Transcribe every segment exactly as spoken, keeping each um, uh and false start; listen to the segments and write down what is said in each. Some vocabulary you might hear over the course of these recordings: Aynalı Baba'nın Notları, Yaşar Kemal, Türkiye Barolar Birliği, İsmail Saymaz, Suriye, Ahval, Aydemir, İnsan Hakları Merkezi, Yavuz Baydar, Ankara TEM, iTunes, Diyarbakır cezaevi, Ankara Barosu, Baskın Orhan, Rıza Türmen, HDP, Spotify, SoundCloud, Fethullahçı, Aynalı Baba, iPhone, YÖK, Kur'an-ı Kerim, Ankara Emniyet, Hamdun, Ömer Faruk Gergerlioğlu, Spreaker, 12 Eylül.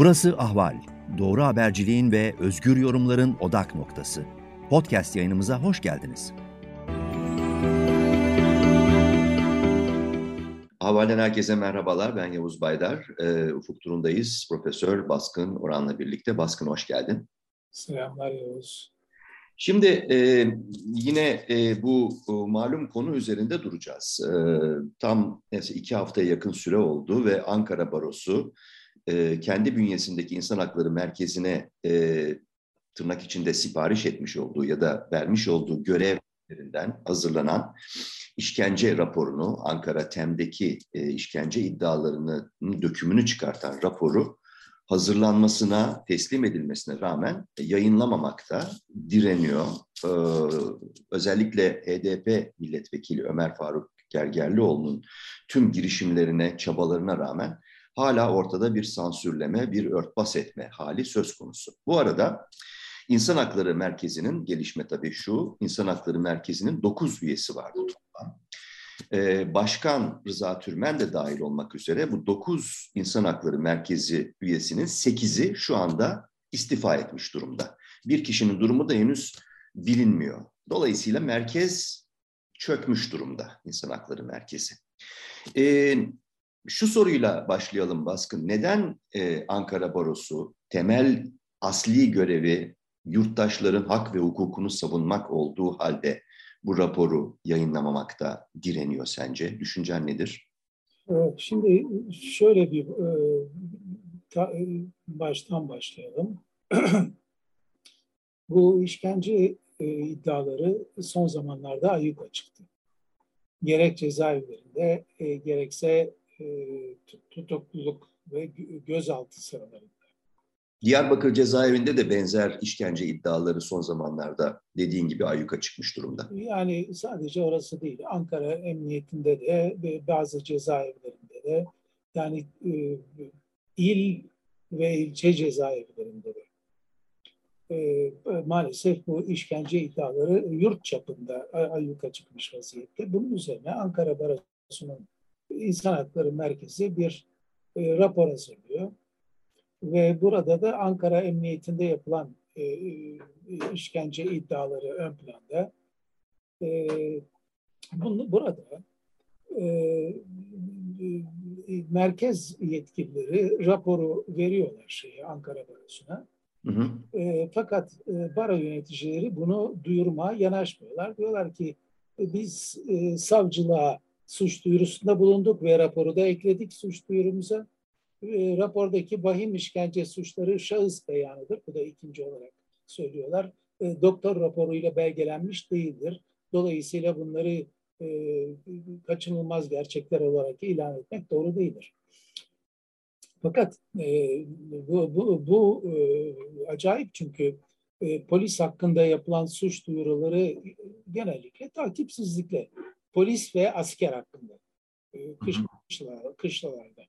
Burası Ahval, doğru haberciliğin ve özgür yorumların odak noktası. Podcast yayınımıza hoş geldiniz. Ahval'den herkese merhabalar, ben Yavuz Baydar. E, Ufuk turundayız. Profesör Baskın Orhan'la birlikte. Baskın, hoş geldin. Selamlar Yavuz. Şimdi e, yine e, bu e, malum konu üzerinde duracağız. E, tam neyse, iki haftaya yakın süre oldu ve Ankara Barosu e, kendi bünyesindeki İnsan Hakları Merkezi'ne e, tırnak içinde sipariş etmiş olduğu ya da vermiş olduğu görevlerinden hazırlanan işkence raporunu, Ankara TEM'deki e, işkence iddialarını dökümünü çıkartan raporu hazırlanmasına, teslim edilmesine rağmen yayınlamamakta direniyor. Ee, özellikle H D P milletvekili Ömer Faruk Gergerlioğlu'nun tüm girişimlerine, çabalarına rağmen hala ortada bir sansürleme, bir örtbas etme hali söz konusu. Bu arada İnsan Hakları Merkezi'nin gelişme tabii şu, İnsan Hakları Merkezi'nin dokuz üyesi vardı toplam. Başkan Rıza Türmen de dahil olmak üzere bu dokuz İnsan Hakları Merkezi üyesinin sekizi şu anda istifa etmiş durumda. Bir kişinin durumu da henüz bilinmiyor. Dolayısıyla merkez çökmüş durumda, İnsan Hakları Merkezi. E, şu soruyla başlayalım Baskın. Neden e, Ankara Barosu temel asli görevi yurttaşların hak ve hukukunu savunmak olduğu halde bu raporu yayınlamamakta direniyor sence? Düşüncen nedir? Şimdi şöyle bir baştan başlayalım. Bu işkence iddiaları son zamanlarda ayyuka çıktı. Gerek cezaevlerinde gerekse tutukluluk ve gözaltı sıralarında. Diyarbakır cezaevinde de benzer işkence iddiaları son zamanlarda dediğin gibi ayyuka çıkmış durumda. Yani sadece orası değil, Ankara Emniyetinde de bazı cezaevlerinde de, yani e, il ve ilçe cezaevlerinde de e, maalesef bu işkence iddiaları yurt çapında ayyuka çıkmış vaziyette. Bunun üzerine Ankara Barosu'nun İnsan Hakları Merkezi bir e, rapor hazırlıyor. Ve burada da Ankara Emniyetinde yapılan e, işkence iddiaları ön planda. E, bunu, burada e, merkez yetkilileri raporu veriyorlar şeye, Ankara Barosu'na. Hı hı. E, fakat e, baro yöneticileri bunu duyurmaya yanaşmıyorlar. Diyorlar ki e, biz e, savcılığa suç duyurusunda bulunduk ve raporu da ekledik suç duyurumuza. E, rapordaki vahim işkence suçları şahıs beyanıdır. Bu da ikinci olarak söylüyorlar. E, doktor raporuyla belgelenmiş değildir. Dolayısıyla bunları e, kaçınılmaz gerçekler olarak ilan etmek doğru değildir. Fakat e, bu, bu, bu e, acayip, çünkü e, polis hakkında yapılan suç duyuruları genellikle takipsizlikle. Polis ve asker hakkında. E, kış, kışlalarda. kışlalarda.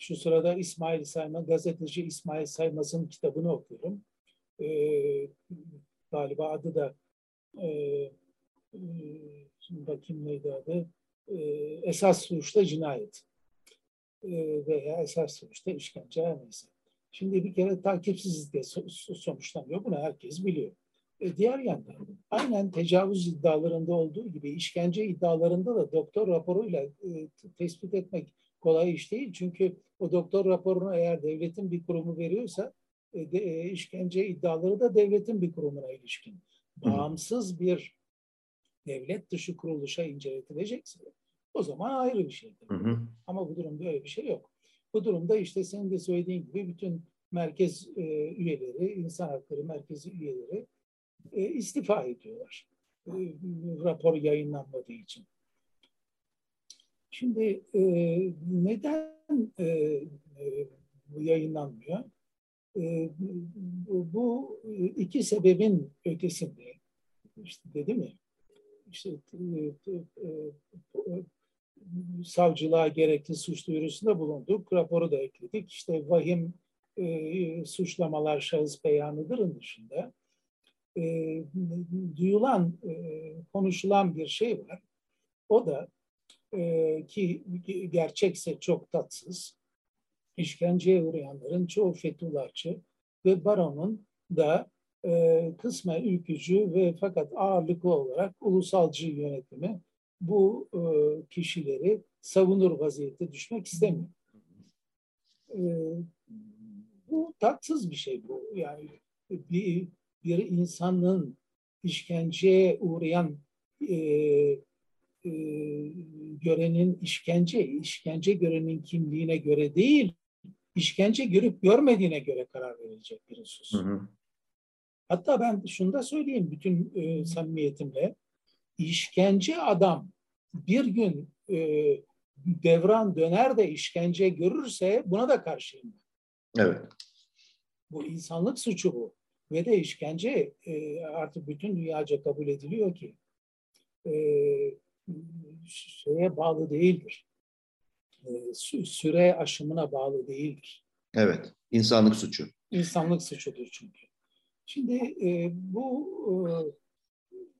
Şu sırada İsmail Saymaz, gazeteci İsmail Saymaz'ın kitabını okuyorum. Ee, galiba adı da e, şimdi bakayım neydi adı? E, esas suçta cinayet e, veya esas suçta işkence, her neyse. Şimdi bir kere takipsizlikle sonuçlanıyor. Bunu herkes biliyor. E, diğer yandan aynen tecavüz iddialarında olduğu gibi işkence iddialarında da doktor raporuyla e, tespit etmek kolay iş değil. Çünkü o doktor raporunu eğer devletin bir kurumu veriyorsa e, de, e, işkence iddiaları da devletin bir kurumuna ilişkin. Bağımsız bir devlet dışı kuruluşa inceletilecekse o zaman ayrı bir şeydir. Hı hı. Ama bu durumda öyle bir şey yok. Bu durumda işte senin de söylediğin gibi bütün merkez e, üyeleri, insan hakları merkezi üyeleri e, istifa ediyorlar. E, rapor yayınlanmadığı için. Şimdi e, neden e, e, yayınlanmıyor? E, bu, bu iki sebebin ötesinde, işte dedim ya, işte, e, e, savcılığa gerekli suç duyurusunda bulunduk, raporu da ekledik. İşte vahim e, suçlamalar şahıs beyanıdırın dışında e, duyulan, e, konuşulan bir şey var. O da ki gerçekse çok tatsız, işkenceye uğrayanların çoğu Fethullahçı ve baronun da e, kısmen ülkücü ve fakat ağırlıklı olarak ulusalcı yönetimi bu e, kişileri savunur vaziyette düşmek istemiyor. E, bu tatsız bir şey bu. Yani bir, bir insanın işkenceye uğrayan e, e, görenin işkence, işkence görenin kimliğine göre değil, işkence görüp görmediğine göre karar verilecek bir husus. Hı hı. Hatta ben şunu da söyleyeyim bütün e, samimiyetimle. İşkence adam bir gün e, devran döner de işkence görürse buna da karşıyım. Evet. Bu insanlık suçu bu. Ve de işkence e, artık bütün dünyaca kabul ediliyor ki e, şeye bağlı değildir. E, süre aşımına bağlı değildir. Evet. İnsanlık suçu. İnsanlık suçudur çünkü. Şimdi e, bu e,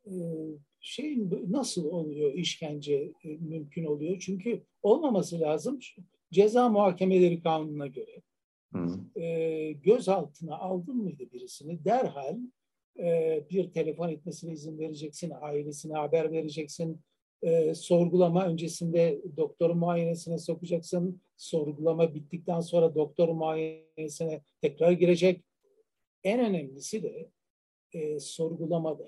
e, şey nasıl oluyor işkence e, mümkün oluyor? Çünkü olmaması lazım ceza muhakemeleri kanununa göre. E, gözaltına aldın mıydı birisini derhal e, bir telefon etmesine izin vereceksin, ailesine haber vereceksin, e, sorgulama öncesinde doktor muayenesine sokacaksın, sorgulama bittikten sonra doktor muayenesine tekrar girecek. En önemlisi de e, sorgulamada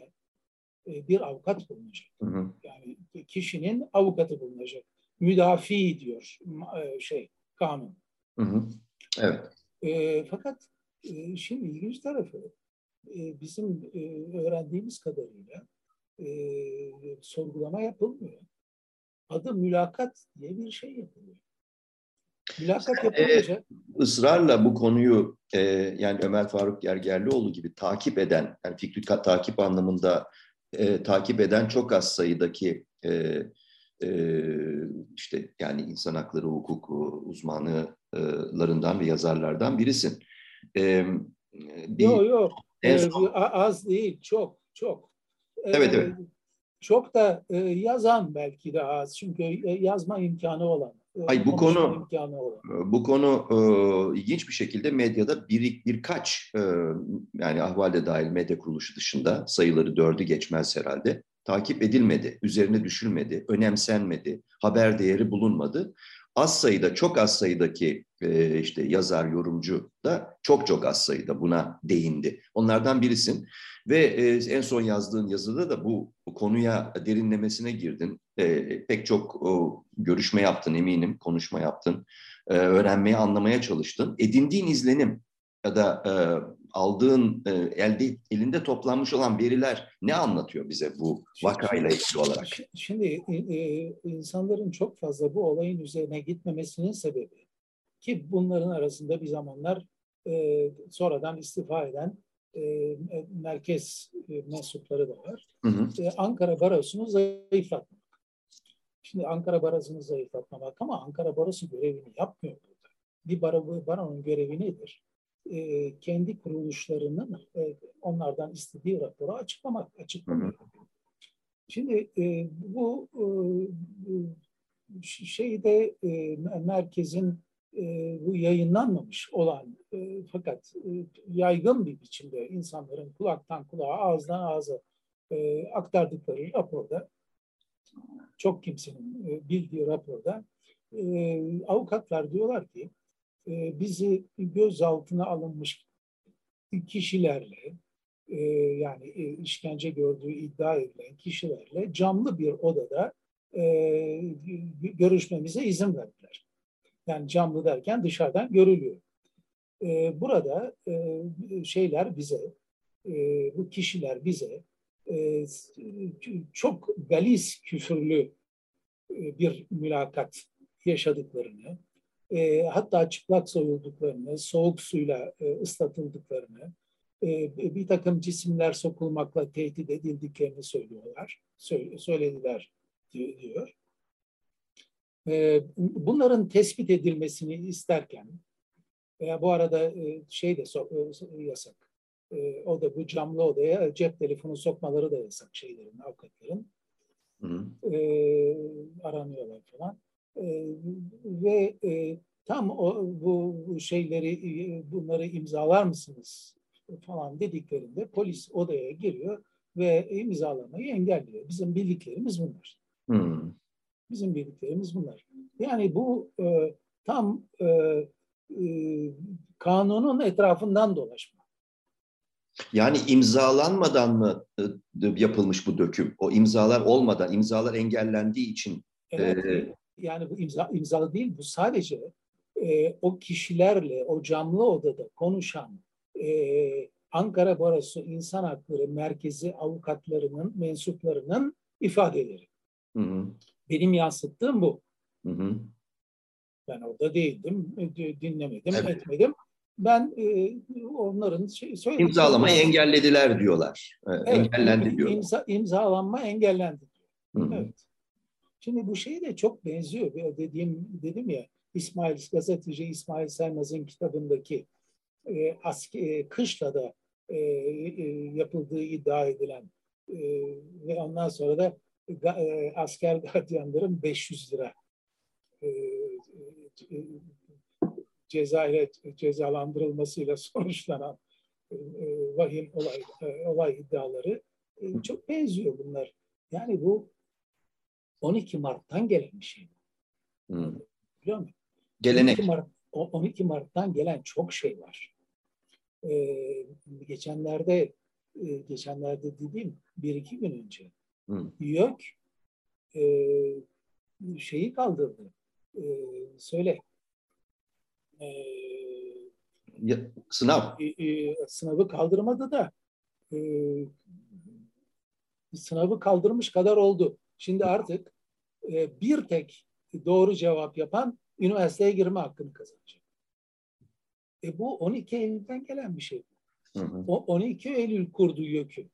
e, bir avukat bulunacak. Hı hı. Yani kişinin avukatı bulunacak. Müdafi diyor e, şey kanun. Hı hı. Evet. E, fakat e, şimdi ilginç tarafı e, bizim e, öğrendiğimiz kadarıyla e, sorgulama yapılmıyor. Adı mülakat diye bir şey yapılıyor. Mülakat yapılacak. E, ısrarla bu konuyu e, yani Ömer Faruk Gergerlioğlu gibi takip eden, yani fikri takip anlamında e, takip eden çok az sayıdaki e, e, işte yani insan hakları hukuk uzmanı larından ve yazarlardan birisin. Ee, bir, yok yok. Son... Az değil. Çok. Çok. Evet ee, evet. Çok da e, yazan belki de az. Çünkü yazma imkanı olan. Hayır, bu konu olan. bu konu e, ilginç bir şekilde medyada bir, birkaç e, yani Ahval'de dahil medya kuruluşu dışında sayıları dördü geçmez herhalde. Takip edilmedi. Üzerine düşülmedi. Önemsenmedi. Haber değeri bulunmadı. Az sayıda, çok az sayıdaki e, işte yazar, yorumcu da çok çok az sayıda buna değindi. Onlardan birisin ve e, en son yazdığın yazıda da bu, bu konuya derinlemesine girdin. E, pek çok o, görüşme yaptın eminim, konuşma yaptın, e, öğrenmeye, anlamaya çalıştın. Edindiğin izlenim ya da e, aldığın, e, elde elinde toplanmış olan veriler ne anlatıyor bize bu vakayla ilgili olarak? Şimdi e, insanların çok fazla bu olayın üzerine gitmemesinin sebebi ki bunların arasında bir zamanlar e, sonradan istifa eden e, merkez e, mensupları da var. Hı hı. E, Ankara Barosu'nu zayıflatmak. Şimdi Ankara Barosu'nu zayıflatmamak ama Ankara Barosu görevini yapmıyor burada. Bir baro, baronun görevi nedir? E, kendi kuruluşlarının e, onlardan istediği raporu açıklamak, açıklamak. Şimdi e, bu e, şeyde e, merkezin e, bu yayınlanmamış olan e, fakat e, yaygın bir biçimde insanların kulaktan kulağa, ağızdan ağza e, aktardıkları raporda, çok kimsenin e, bildiği raporda e, avukatlar diyorlar ki bizi gözaltına alınmış kişilerle yani işkence gördüğü iddia edilen kişilerle camlı bir odada görüşmemize izin verdiler. Yani camlı derken dışarıdan görülüyor. Burada şeyler bize, bu kişiler bize çok galiz küfürlü bir mülakat yaşadıklarını, E, hatta çıplak soyulduklarını, soğuk suyla e, ıslatıldıklarını, e, bir takım cisimler sokulmakla tehdit edildiklerini söylüyorlar, söyle, söylediler diyor. E, bunların tespit edilmesini isterken, veya bu arada e, şey de so, e, yasak, e, o da bu camlı odaya cep telefonu sokmaları da yasak şeylerin, avukatların, e, aranıyorlar falan. Ee, ve e, tam o, bu şeyleri, bunları imzalar mısınız falan dediklerinde polis odaya giriyor ve imzalamayı engelliyor. Bizim bildiklerimiz bunlar. Hmm. Bizim bildiklerimiz bunlar. Yani bu e, tam e, e, kanunun etrafından dolaşma. Yani imzalanmadan mı yapılmış bu döküm? O imzalar olmadan, imzalar engellendiği için. Evet, e, yani bu imza, imza değil, bu sadece e, o kişilerle, o camlı odada konuşan e, Ankara Barosu İnsan Hakları Merkezi avukatlarının, mensuplarının ifadeleri. Hı hı. Benim yansıttığım bu. Hı hı. Ben orada değildim, dinlemedim, evet. etmedim. Ben e, onların şey, söyledim. İmzalamayı ben, engellediler diyorlar. Evet, evet, engellendi diyorlar. Imza, imzalanma engellendi diyor. Hı hı. Evet. Şimdi bu şey de çok benziyor. Dediğim, dedim ya, İsmail, gazeteci İsmail Saymaz'ın kitabındaki e, ask, e, Kışla'da e, e, yapıldığı iddia edilen e, ve ondan sonra da e, asker gardiyanların beş yüz lira e, e, ceza ile cezalandırılmasıyla sonuçlanan e, vahim olay, e, olay iddiaları e, çok benziyor bunlar. Yani bu on iki Mart'tan gelen bir şey. Hmm. Biliyor musun? Gelenek. on iki Mart, on iki Mart'tan gelen çok şey var. Ee, geçenlerde geçenlerde dediğim bir iki gün önce hmm. YÖK e, şeyi kaldırdı. E, söyle. E, ya, sınav. E, e, sınavı kaldırmadı da e, sınavı kaldırmış kadar oldu. Şimdi artık e, bir tek doğru cevap yapan üniversiteye girme hakkını kazanacak. E bu on iki Eylül'den gelen bir şey. Hı hı. O on iki Eylül kurdu YÖK'ü.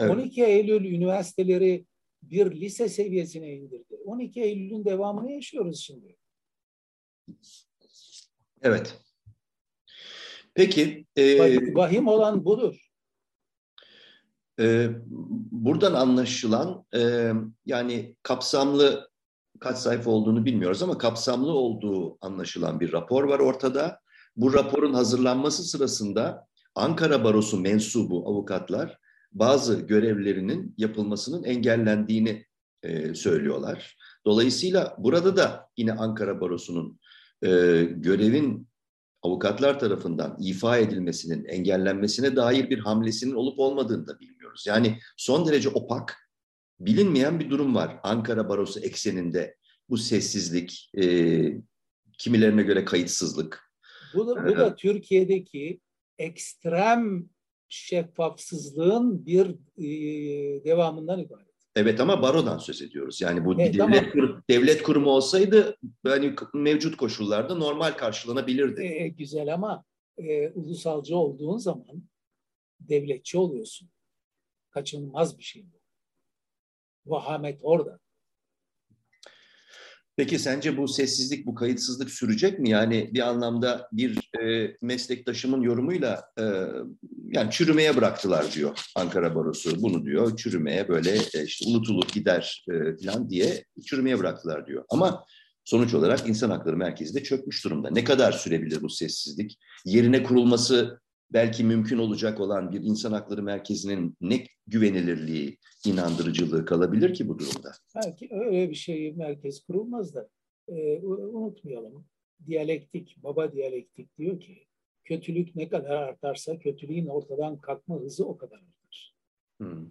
Evet. on iki Eylül üniversiteleri bir lise seviyesine indirdi. on iki Eylül'ün devamını yaşıyoruz şimdi. Evet. Peki. E... Vahim olan budur. Buradan anlaşılan yani kapsamlı, kaç sayfa olduğunu bilmiyoruz ama kapsamlı olduğu anlaşılan bir rapor var ortada. Bu raporun hazırlanması sırasında Ankara Barosu mensubu avukatlar bazı görevlerinin yapılmasının engellendiğini söylüyorlar. Dolayısıyla burada da yine Ankara Barosu'nun görevin avukatlar tarafından ifa edilmesinin, engellenmesine dair bir hamlesinin olup olmadığını da bilmiyoruz. Yani son derece opak, bilinmeyen bir durum var Ankara Barosu ekseninde. Bu sessizlik, e, kimilerine göre kayıtsızlık. Bu da, bu da Türkiye'deki ekstrem şeffafsızlığın bir e, devamından ibaret. Evet, ama barodan söz ediyoruz. Yani bu evet, bir devlet, tamam. kurum, devlet kurumu olsaydı yani mevcut koşullarda normal karşılanabilirdi. E, güzel ama e, ulusalcı olduğun zaman devletçi oluyorsun. Kaçınılmaz bir şey bu. Vahamet orada. Peki sence bu sessizlik, bu kayıtsızlık sürecek mi? Yani bir anlamda bir e, meslektaşımın yorumuyla e, yani çürümeye bıraktılar diyor Ankara Barosu. Bunu diyor çürümeye böyle e, işte unutulur gider e, falan diye çürümeye bıraktılar diyor. Ama sonuç olarak İnsan Hakları Merkezi de çökmüş durumda. Ne kadar sürebilir bu sessizlik? Yerine kurulması belki mümkün olacak olan bir İnsan Hakları Merkezi'nin ne güvenilirliği, inandırıcılığı kalabilir ki bu durumda? Belki öyle bir şey merkez kurulmaz da e, unutmayalım. Diyalektik, baba diyalektik diyor ki kötülük ne kadar artarsa kötülüğün ortadan kalkma hızı o kadar artar. Hmm.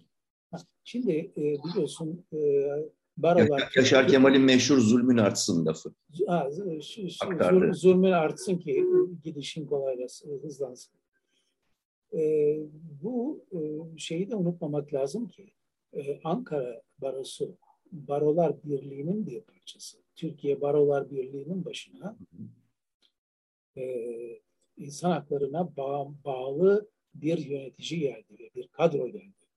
Şimdi e, biliyorsun e, barolar... Ya, Yaşar ki, Kemal'in meşhur zulmün artsın lafı. Ha, şu, şu, zul, zulmün artsın ki gidişin kolaylaşsın, hızlansın. E, bu e, şeyi de unutmamak lazım ki e, Ankara Barosu Barolar Birliği'nin bir parçası. Türkiye Barolar Birliği'nin başına e, insan haklarına bağ, bağlı bir yönetici geldi, bir kadro geldi.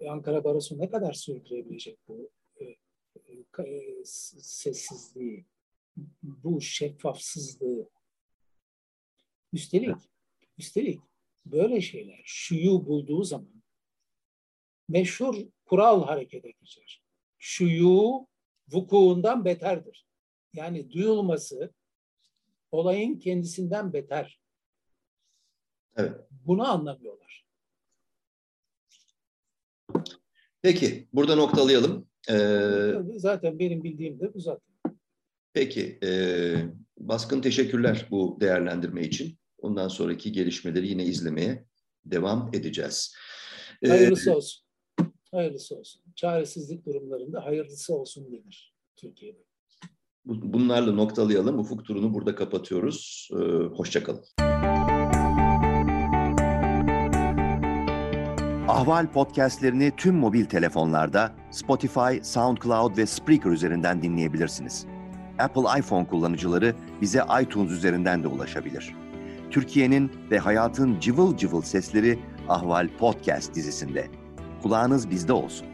E, Ankara Barosu ne kadar sürdürebilecek bu e, e, sessizliği, bu şeffafsızlığı? Üstelik, üstelik böyle şeyler şuyu bulduğu zaman meşhur kural harekete geçer. Şuyu vukuundan beterdir. yani duyulması olayın kendisinden beter. Evet. Bunu anlamıyorlar. Peki, burada noktalayalım. Ee, zaten benim bildiğim de bu zaten. Peki, e, Baskın teşekkürler bu değerlendirme için. Ondan sonraki gelişmeleri yine izlemeye devam edeceğiz. Ee, hayırlısı olsun. Hayırlısı olsun. Çaresizlik durumlarında hayırlısı olsun denir Türkiye'de. Bunlarla noktalayalım. Ufuk turunu burada kapatıyoruz. Ee, hoşça kalın. Ahval podcastlerini tüm mobil telefonlarda Spotify, SoundCloud ve Spreaker üzerinden dinleyebilirsiniz. Apple iPhone kullanıcıları bize iTunes üzerinden de ulaşabilir. Türkiye'nin ve hayatın cıvıl cıvıl sesleri Ahval Podcast dizisinde. Kulağınız bizde olsun.